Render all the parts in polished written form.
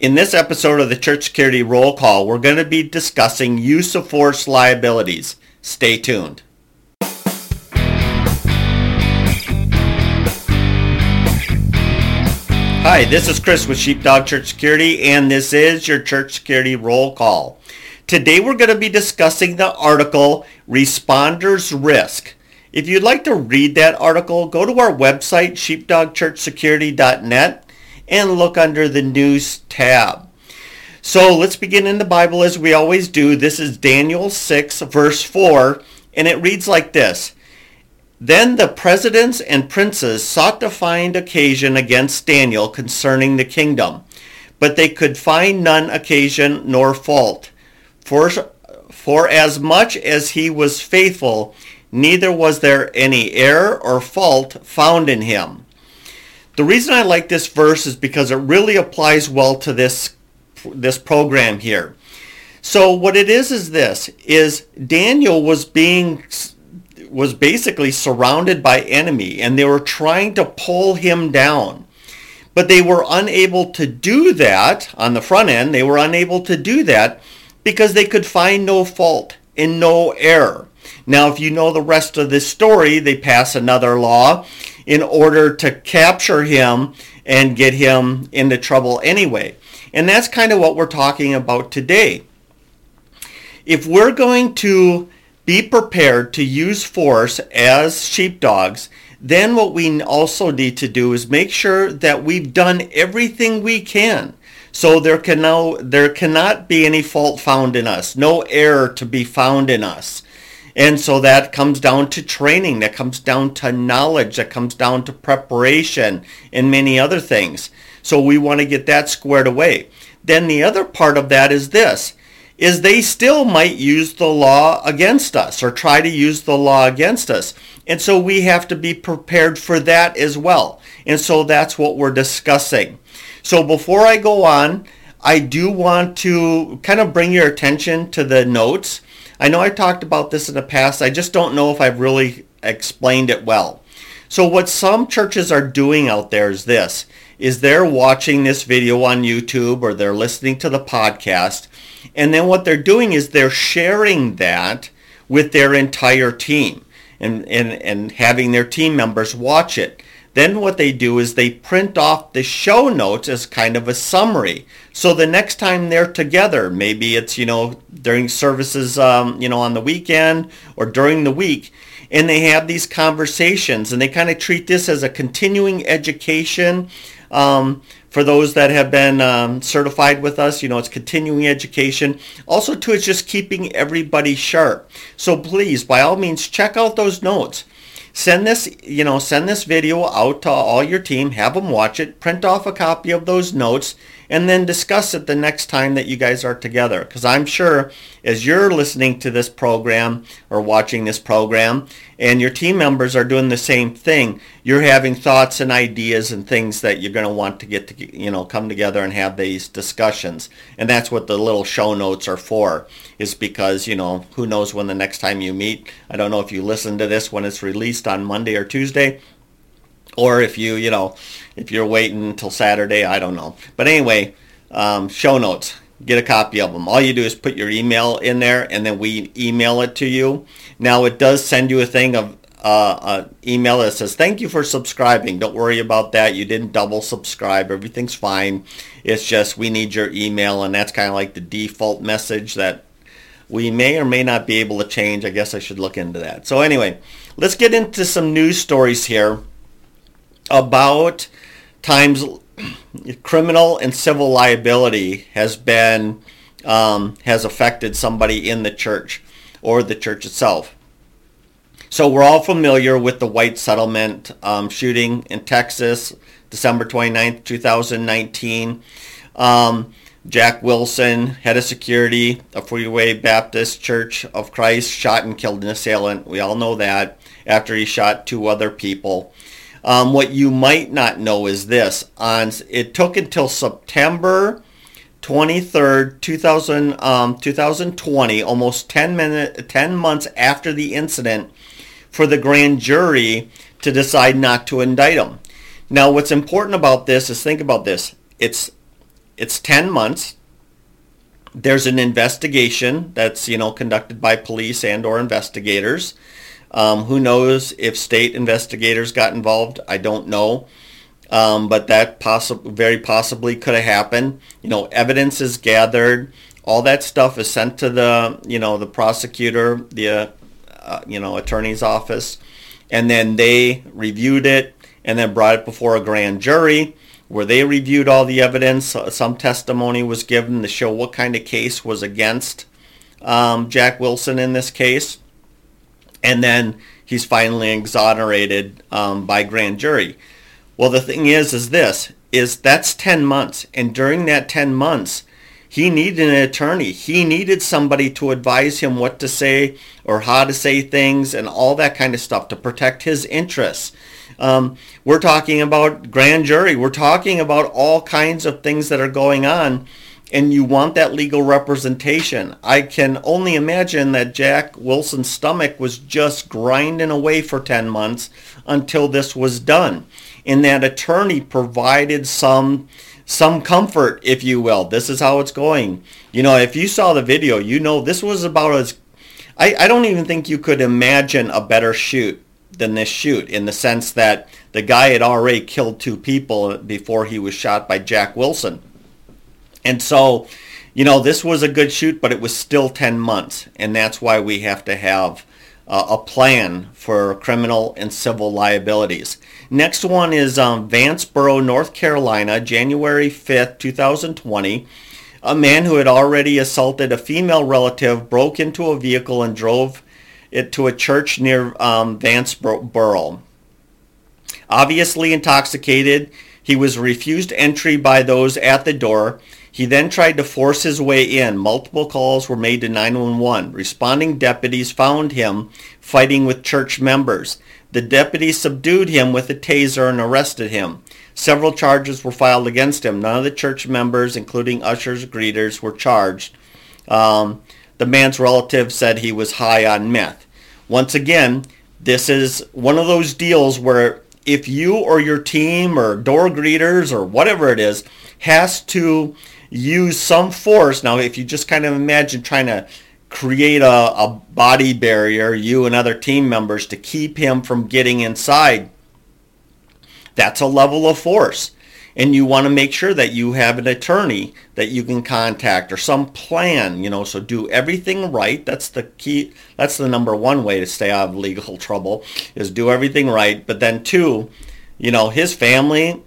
In this episode of the Church Security Roll Call, we're going to be discussing use of force liabilities. Stay tuned. Hi, this is Chris with Sheepdog Church Security, and this is your Church Security Roll Call. Today we're going to be discussing the article, Responder's Risk. If you'd like to read that article, go to our website, sheepdogchurchsecurity.net, and look under the News tab. So let's begin in the Bible as we always do. This is Daniel 6, verse 4, and it reads like this. Then the presidents and princes sought to find occasion against Daniel concerning the kingdom, but they could find none occasion nor fault. For as much as he was faithful, neither was there any error or fault found in him. The reason I like this verse is because it really applies well to this program here. So what it is this, is Daniel was basically surrounded by enemy, and they were trying to pull him down. But they were unable to do that on the front end. They were unable to do that because they could find no fault and no error. Now, if you know the rest of this story, they pass another law in order to capture him and get him into trouble anyway. And that's kind of what we're talking about today. If we're going to be prepared to use force as sheepdogs, then what we also need to do is make sure that we've done everything we can. So there cannot be any fault found in us, no error to be found in us. And so that comes down to training, that comes down to knowledge, that comes down to preparation and many other things. So we want to get that squared away. Then the other part of that is this, is they still might use the law against us or try to use the law against us. And so we have to be prepared for that as well. And so that's what we're discussing. So before I go on, I do want to kind of bring your attention to the notes. I know I talked about this in the past. I just don't know if I've really explained it well. So what some churches are doing out there is this, is they're watching this video on YouTube or they're listening to the podcast. And then what they're doing is they're sharing that with their entire team and having their team members watch it. Then what they do is they print off the show notes as kind of a summary. So the next time they're together, maybe it's, during services, on the weekend or during the week, and they have these conversations and they kind of treat this as a continuing education. For those that have been certified with us, it's continuing education. Also, too, it's just keeping everybody sharp. So please, by all means, check out those notes. Send this video out to all your team, have them watch it, print off a copy of those notes, and then discuss it the next time that you guys are together. Because I'm sure as you're listening to this program or watching this program and your team members are doing the same thing, you're having thoughts and ideas and things that you're going to want to get to, come together and have these discussions. And that's what the little show notes are for, is because, who knows when the next time you meet. I don't know if you listen to this when it's released on Monday or Tuesday, or if you're waiting until Saturday, I don't know. But anyway, show notes, get a copy of them. All you do is put your email in there, and then we email it to you. Now it does send you a thing of email that says, thank you for subscribing. Don't worry about that. You didn't double subscribe. Everything's fine. It's just we need your email, and that's kind of like the default message that we may or may not be able to change. I guess I should look into that. So anyway, let's get into some news stories here about times criminal and civil liability has affected somebody in the church or the church itself. So we're all familiar with the White Settlement shooting in Texas, December 29th, 2019. Jack Wilson, head of security of Freeway Baptist Church of Christ, shot and killed an assailant. We all know that, after he shot two other people. What you might not know is this. It took until September 23rd, 2020, almost 10 months after the incident, for the grand jury to decide not to indict him. Now, what's important about this is, think about this. It's It's 10 months. There's an investigation that's, conducted by police and or investigators. Who knows if state investigators got involved? I don't know. But that very possibly could have happened. Evidence is gathered. All that stuff is sent to the, the prosecutor, the, attorney's office. And then they reviewed it and then brought it before a grand jury where they reviewed all the evidence. Some testimony was given to show what kind of case was against Jack Wilson in this case. And then he's finally exonerated by grand jury. Well, the thing is that's 10 months. And during that 10 months, he needed an attorney. He needed somebody to advise him what to say or how to say things and all that kind of stuff to protect his interests. We're talking about grand jury. We're talking about all kinds of things that are going on, and you want that legal representation. I can only imagine that Jack Wilson's stomach was just grinding away for 10 months until this was done. And that attorney provided some comfort, if you will. This is how it's going. If you saw the video, this was about as... I don't even think you could imagine a better shoot than this shoot, in the sense that the guy had already killed two people before he was shot by Jack Wilson. And so, this was a good shoot, but it was still 10 months. And that's why we have to have a plan for criminal and civil liabilities. Next one is Vanceboro, North Carolina, January 5th, 2020. A man who had already assaulted a female relative broke into a vehicle and drove it to a church near Vanceboro. Obviously intoxicated, he was refused entry by those at the door. He then tried to force his way in. Multiple calls were made to 911. Responding deputies found him fighting with church members. The deputies subdued him with a taser and arrested him. Several charges were filed against him. None of the church members, including ushers, greeters, were charged. The man's relative said he was high on meth. Once again, this is one of those deals where if you or your team or door greeters or whatever it is has to use some force. Now, if you just kind of imagine trying to create a body barrier, you and other team members, to keep him from getting inside, that's a level of force. And you want to make sure that you have an attorney that you can contact or some plan, so do everything right. That's the key. That's the number one way to stay out of legal trouble, is do everything right. But then two, his family,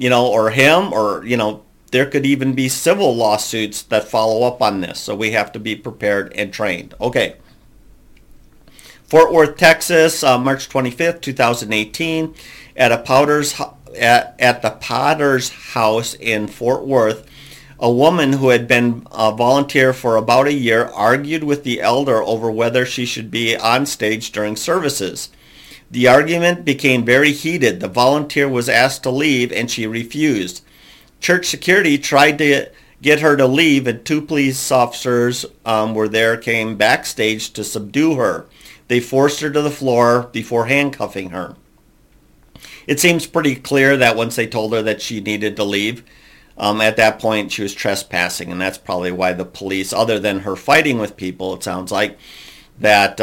or him, or, there could even be civil lawsuits that follow up on this. So we have to be prepared and trained. Okay. Fort Worth, Texas, March 25th, 2018, at the Potter's House in Fort Worth, a woman who had been a volunteer for about a year argued with the elder over whether she should be on stage during services. The argument became very heated. The volunteer was asked to leave, and she refused. Church security tried to get her to leave, and two police officers came backstage to subdue her. They forced her to the floor before handcuffing her. It seems pretty clear that once they told her that she needed to leave, at that point she was trespassing, and that's probably why the police, other than her fighting with people, it sounds like, that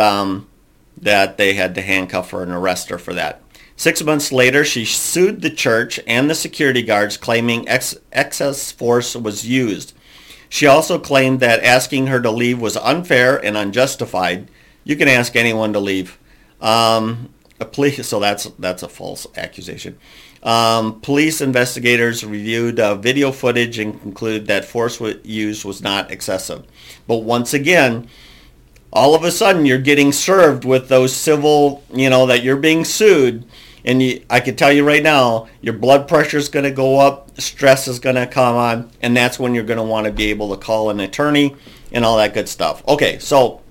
they had to handcuff her and arrest her for that. 6 months later, she sued the church and the security guards, claiming excess force was used. She also claimed that asking her to leave was unfair and unjustified. You can ask anyone to leave. Police, so that's a false accusation. Police investigators reviewed video footage and concluded that force used was not excessive. But once again, all of a sudden you're getting served with those civil, that you're being sued. And I can tell you right now, your blood pressure is going to go up, stress is going to come on, and that's when you're going to want to be able to call an attorney and all that good stuff. Okay, so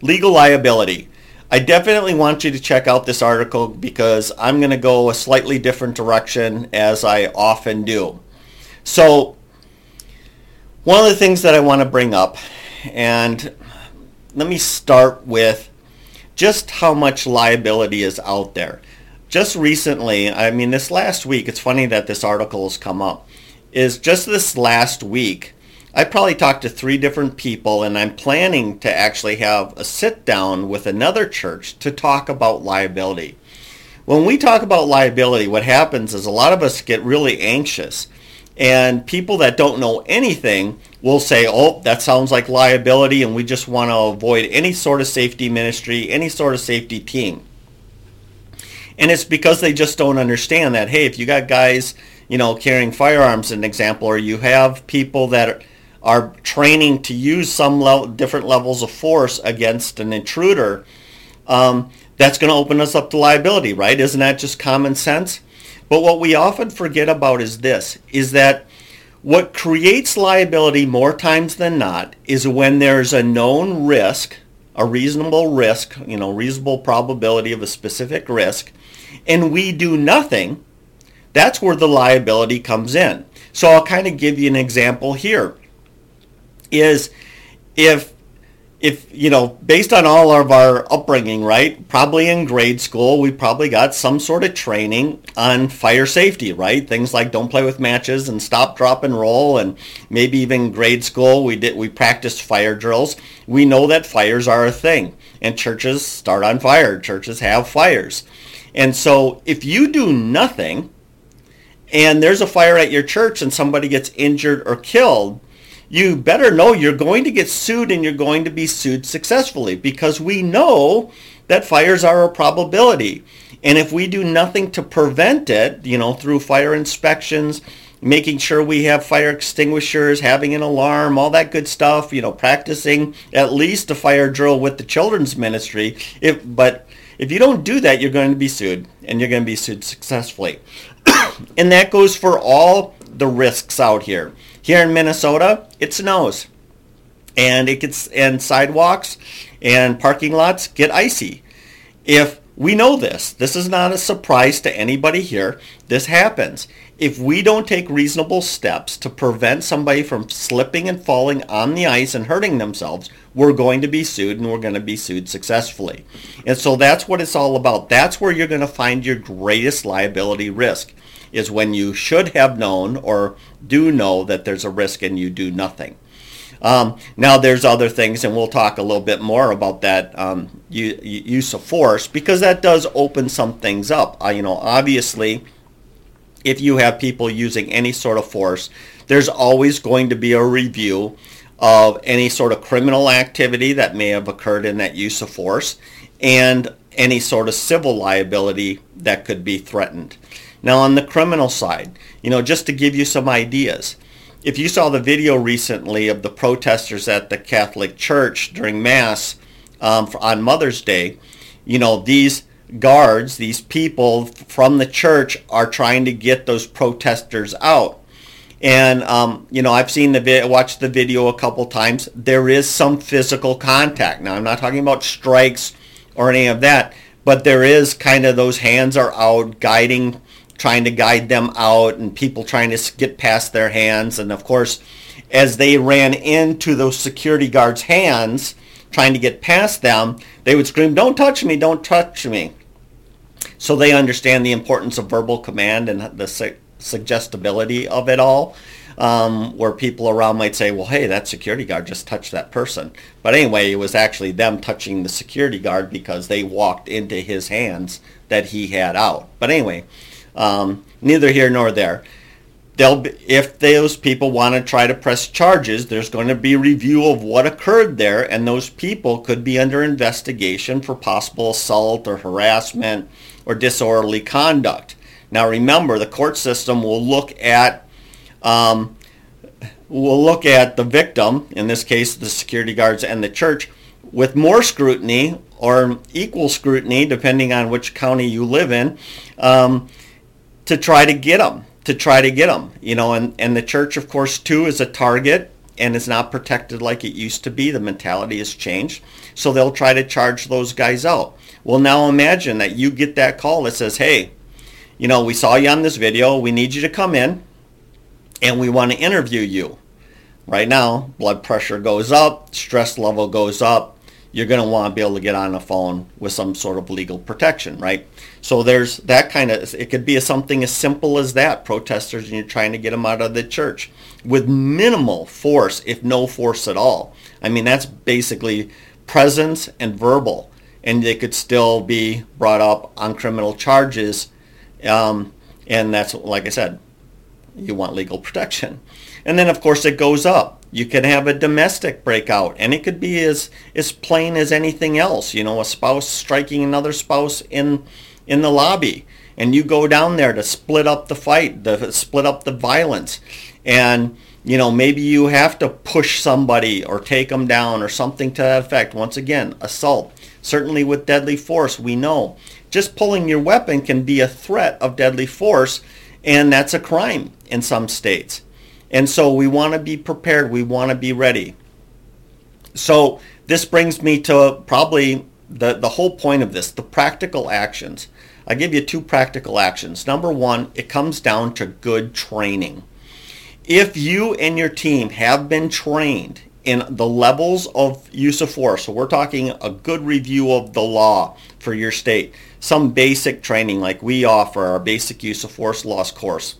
legal liability. I definitely want you to check out this article because I'm going to go a slightly different direction, as I often do. So one of the things that I want to bring up, and let me start with just how much liability is out there. Just recently, this last week, it's funny that this article has come up. is just this last week, I probably talked to 3 different people, and I'm planning to actually have a sit down with another church to talk about liability. When we talk about liability, what happens is a lot of us get really anxious, and people that don't know anything will say, oh, that sounds like liability, and we just want to avoid any sort of safety ministry, any sort of safety team. And it's because they just don't understand that, hey, if you got guys, you know, carrying firearms as an example, or you have people that are training to use some different levels of force against an intruder, that's going to open us up to liability, right? Isn't that just common sense? But what we often forget about is this, is that what creates liability more times than not is when there's a known risk, a reasonable risk, you know, reasonable probability of a specific risk, and we do nothing. That's where the liability comes in. So I'll kind of give you an example here. Is if you know, based on all of our upbringing, right, probably in grade school, we probably got some sort of training on fire safety, right? Things like don't play with matches and stop, drop, and roll, and maybe even grade school we practiced fire drills. We know that fires are a thing, and churches start on fire. Churches have fires. And so if you do nothing and there's a fire at your church and somebody gets injured or killed, you better know you're going to get sued, and you're going to be sued successfully, because we know that fires are a probability. And if we do nothing to prevent it, you know, through fire inspections, making sure we have fire extinguishers, having an alarm, all that good stuff, you know, practicing at least a fire drill with the children's ministry. If you don't do that, you're going to be sued, and you're going to be sued successfully. And that goes for all the risks out here. Here in Minnesota, it snows, and sidewalks and parking lots get icy. If we know this is not a surprise to anybody here. This happens. If we don't take reasonable steps to prevent somebody from slipping and falling on the ice and hurting themselves, we're going to be sued, and we're going to be sued successfully. And so that's what it's all about. That's where you're going to find your greatest liability risk, is when you should have known or do know that there's a risk and you do nothing. Now there's other things, and we'll talk a little bit more about that use of force, because that does open some things up. You know, obviously, if you have people using any sort of force, there's always going to be a review of any sort of criminal activity that may have occurred in that use of force, and any sort of civil liability that could be threatened. Now on the criminal side, you know, just to give you some ideas, if you saw the video recently of the protesters at the Catholic Church during Mass on Mother's Day, you know, these guards, these people from the church are trying to get those protesters out. And, you know, I've seen watched the video a couple times. There is some physical contact. Now I'm not talking about strikes or any of that, but there is kind of those hands are out guiding, trying to guide them out, and people trying to get past their hands. And of course, as they ran into those security guards' hands, trying to get past them, they would scream, "Don't touch me, don't touch me." So they understand the importance of verbal command and the suggestibility of it all, where people around might say, well, hey, that security guard just touched that person. But anyway, it was actually them touching the security guard because they walked into his hands that he had out. But anyway, neither here nor there. If those people want to try to press charges, there's going to be review of what occurred there, and those people could be under investigation for possible assault or harassment or disorderly conduct. Now remember, the court system will look at the victim, in this case the security guards and the church, with more scrutiny or equal scrutiny, depending on which county you live in, to try to get them, you know, and the church, of course, too, is a target and is not protected like it used to be. The mentality has changed. So they'll try to charge those guys out. Well, now imagine that you get that call that says, hey, you know, we saw you on this video. We need you to come in and we want to interview you. Right now, blood pressure goes up, stress level goes up, you're going to want to be able to get on the phone with some sort of legal protection, right? So there's that kind of, it could be something as simple as that, protesters, and you're trying to get them out of the church with minimal force, if no force at all. I mean, that's basically presence and verbal, and they could still be brought up on criminal charges. And that's, like I said, you want legal protection. And then, of course, it goes up. You could have a domestic breakout, and it could be as plain as anything else. You know, a spouse striking another spouse in the lobby, and you go down there to split up the fight, to split up the violence. And, you know, maybe you have to push somebody or take them down or something to that effect. Once again, assault. Certainly with deadly force, we know. Just pulling your weapon can be a threat of deadly force, and that's a crime in some states. And so we want to be prepared. We want to be ready. So this brings me to probably the whole point of this, the practical actions. I give you two practical actions. Number one, it comes down to good training. If you and your team have been trained in the levels of use of force, so we're talking a good review of the law for your state, some basic training like we offer, our basic use of force laws course,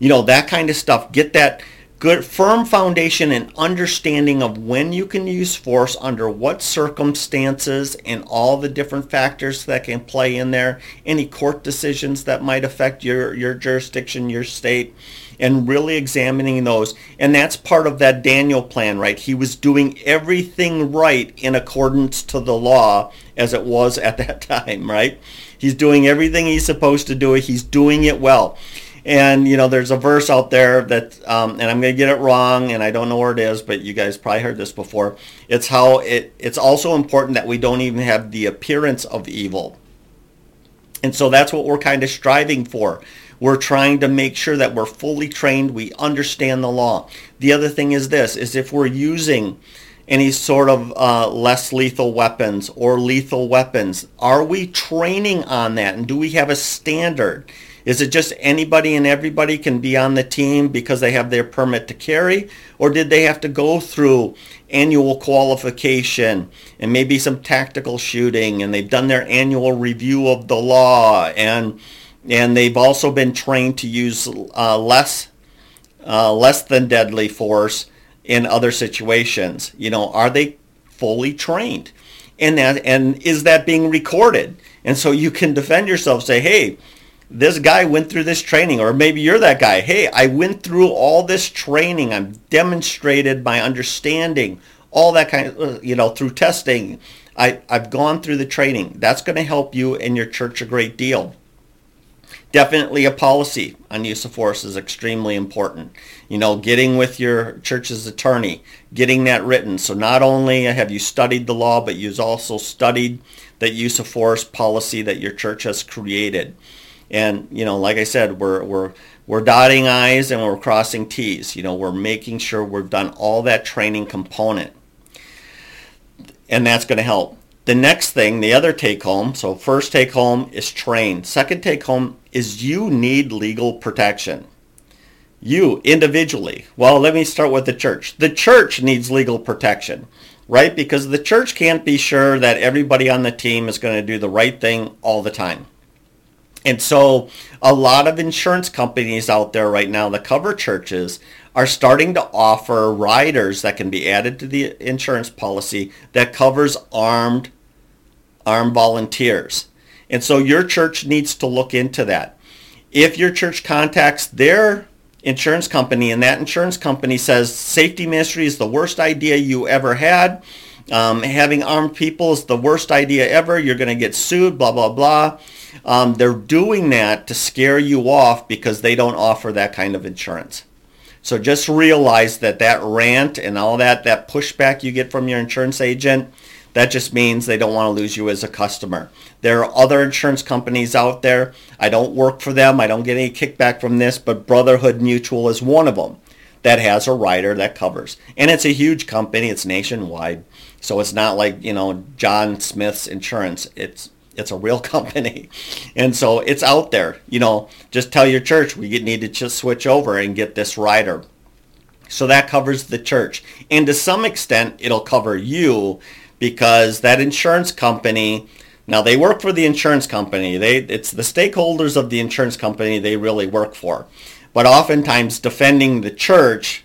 you know, that kind of stuff. Get that good firm foundation and understanding of when you can use force, under what circumstances, and all the different factors that can play in there, any court decisions that might affect your jurisdiction, your state, and really examining those. And that's part of that Daniel plan, right? He was doing everything right in accordance to the law as it was at that time, right? He's doing everything he's supposed to do. He's doing it well. And, you know, there's a verse out there that, and I'm going to get it wrong, and I don't know where it is, but you guys probably heard this before. It's how it's also important that we don't even have the appearance of evil. And so that's what we're kind of striving for. We're trying to make sure that we're fully trained, we understand the law. The other thing is this, is if we're using any sort of less lethal weapons or lethal weapons, are we training on that? And do we have a standard? Is it just anybody and everybody can be on the team because they have their permit to carry? Or did they have to go through annual qualification and maybe some tactical shooting, and they've done their annual review of the law, and they've also been trained to use less than deadly force in other situations? You know, are they fully trained? And is that being recorded? And so you can defend yourself, say, hey, this guy went through this training. Or maybe you're that guy. Hey, I went through all this training. I've demonstrated my understanding, all that kind of, you know, through testing. I've gone through the training. That's going to help you and your church a great deal. Definitely a policy on use of force is extremely important. You know, getting with your church's attorney, getting that written. So not only have you studied the law, but you've also studied that use of force policy that your church has created. And, you know, like I said, we're dotting I's and we're crossing T's. You know, we're making sure we've done all that training component. And that's going to help. The next thing, the other take home, so first take home is train. Second take home is you need legal protection. You, individually. Well, let me start with the church. The church needs legal protection, right? Because the church can't be sure that everybody on the team is going to do the right thing all the time. And so a lot of insurance companies out there right now that cover churches are starting to offer riders that can be added to the insurance policy that covers armed volunteers. And so your church needs to look into that. If your church contacts their insurance company and that insurance company says safety ministry is the worst idea you ever had, having armed people is the worst idea ever, you're going to get sued, blah, blah, blah. They're doing that to scare you off because they don't offer that kind of insurance. So just realize that rant and all that pushback you get from your insurance agent, that just means they don't want to lose you as a customer. There are other insurance companies out there. I don't work for them. I don't get any kickback from this, but Brotherhood Mutual is one of them that has a rider that covers. And it's a huge company. It's nationwide. So it's not like, you know, John Smith's insurance. It's a real company. And so it's out there. You know, just tell your church, we need to just switch over and get this rider. So that covers the church. And to some extent, it'll cover you, because that insurance company, now they work for the insurance company. It's the stakeholders of the insurance company they really work for. But oftentimes defending the church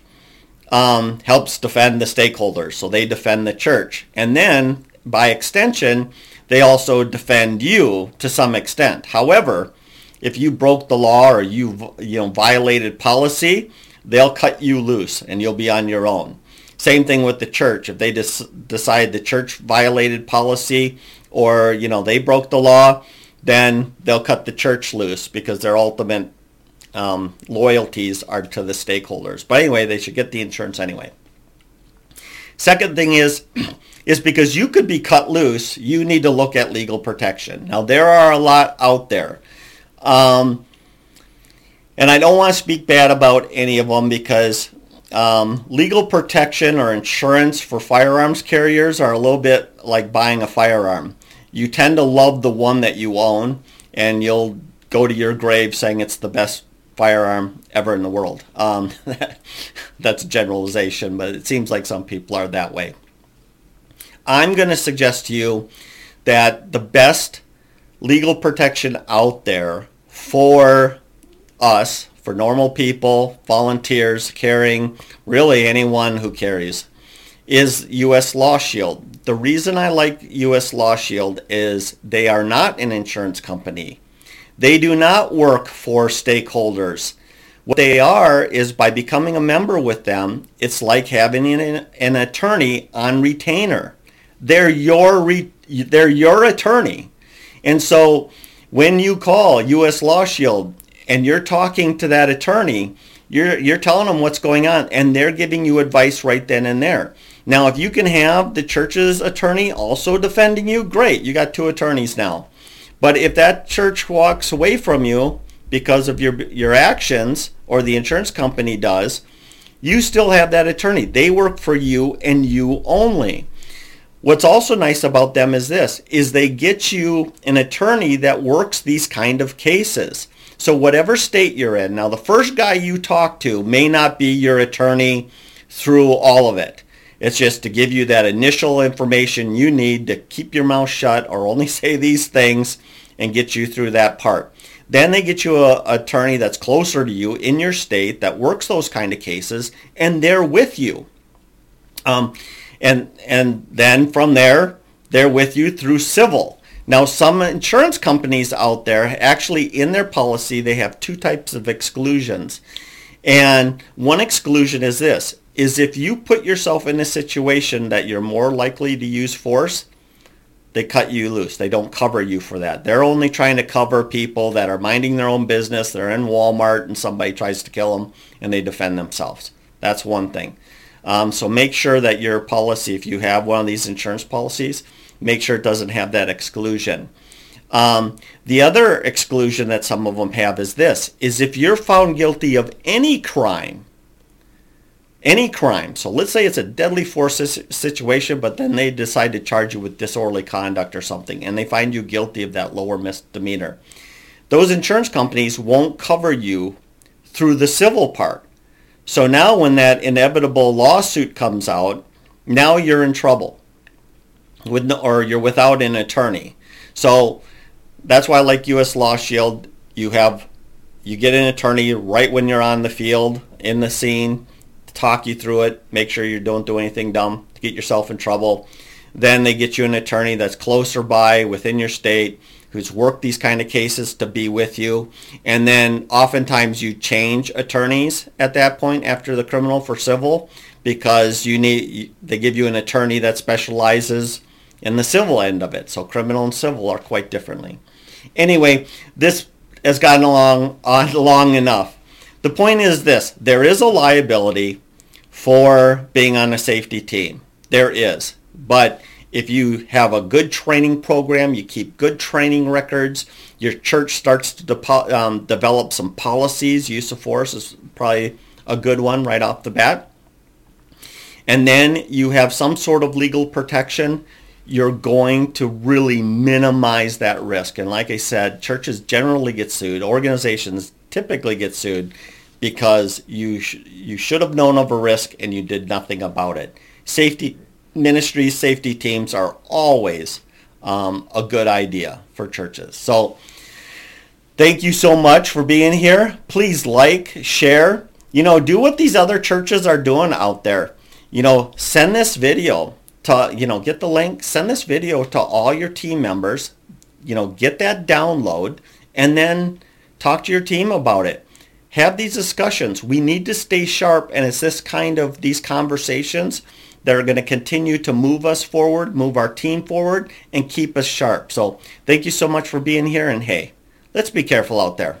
helps defend the stakeholders. So they defend the church. And then by extension, they also defend you to some extent. However, if you broke the law or you violated policy, they'll cut you loose and you'll be on your own. Same thing with the church. If they decide the church violated policy or they broke the law, then they'll cut the church loose because their ultimate loyalties are to the stakeholders. But anyway, they should get the insurance anyway. Second thing is because you could be cut loose, you need to look at legal protection. Now, there are a lot out there. And I don't want to speak bad about any of them because legal protection or insurance for firearms carriers are a little bit like buying a firearm. You tend to love the one that you own, and you'll go to your grave saying it's the best firearm ever in the world. That's a generalization, but it seems like some people are that way. I'm going to suggest to you that the best legal protection out there for us, for normal people, volunteers, carrying, really anyone who carries, is U.S. Law Shield. The reason I like U.S. Law Shield is they are not an insurance company. They do not work for stakeholders. What they are is, by becoming a member with them, it's like having an attorney on retainer. They're your attorney. And so when you call U.S. Law Shield and you're talking to that attorney, you're telling them what's going on, and they're giving you advice right then and there. Now, if you can have the church's attorney also defending you, great. You got two attorneys now. But if that church walks away from you because of your actions, or the insurance company does, you still have that attorney. They work for you and you only. What's also nice about them is this, is they get you an attorney that works these kind of cases. So whatever state you're in, now the first guy you talk to may not be your attorney through all of it. It's just to give you that initial information you need to keep your mouth shut or only say these things and get you through that part. Then they get you an attorney that's closer to you in your state that works those kind of cases, and they're with you. And then from there, they're with you through civil. Now, some insurance companies out there, actually in their policy, they have two types of exclusions. And one exclusion is this, is if you put yourself in a situation that you're more likely to use force, they cut you loose. They don't cover you for that. They're only trying to cover people that are minding their own business. They're in Walmart and somebody tries to kill them and they defend themselves. That's one thing. So make sure that your policy, if you have one of these insurance policies, make sure it doesn't have that exclusion. The other exclusion that some of them have is this, is if you're found guilty of any crime. So let's say it's a deadly force situation, but then they decide to charge you with disorderly conduct or something, and they find you guilty of that lower misdemeanor. Those insurance companies won't cover you through the civil part. So now when that inevitable lawsuit comes out, now you're in trouble, or you're without an attorney. So that's why I like U.S. Law Shield. You get an attorney right when you're on the field, in the scene, to talk you through it, make sure you don't do anything dumb to get yourself in trouble. Then they get you an attorney that's closer by within your state who's worked these kind of cases to be with you. And then oftentimes you change attorneys at that point after the criminal for civil, because they give you an attorney that specializes in the civil end of it. So criminal and civil are quite differently. Anyway, this has gotten on long enough. The point is this, there is a liability for being on a safety team. There is. But if you have a good training program, you keep good training records, your church starts to develop some policies. Use of force is probably a good one right off the bat. And then you have some sort of legal protection, you're going to really minimize that risk. And like I said, churches generally get sued, organizations typically get sued, because you should have known of a risk and you did nothing about it. Safety ministries, safety teams are always a good idea for churches. So thank you so much for being here. Please like, share, do what these other churches are doing out there. Send this video to, get the link, send this video to all your team members, get that download and then talk to your team about it. Have these discussions. We need to stay sharp, and it's these conversations that are going to continue to move us forward, move our team forward, and keep us sharp. So thank you so much for being here, and hey, let's be careful out there.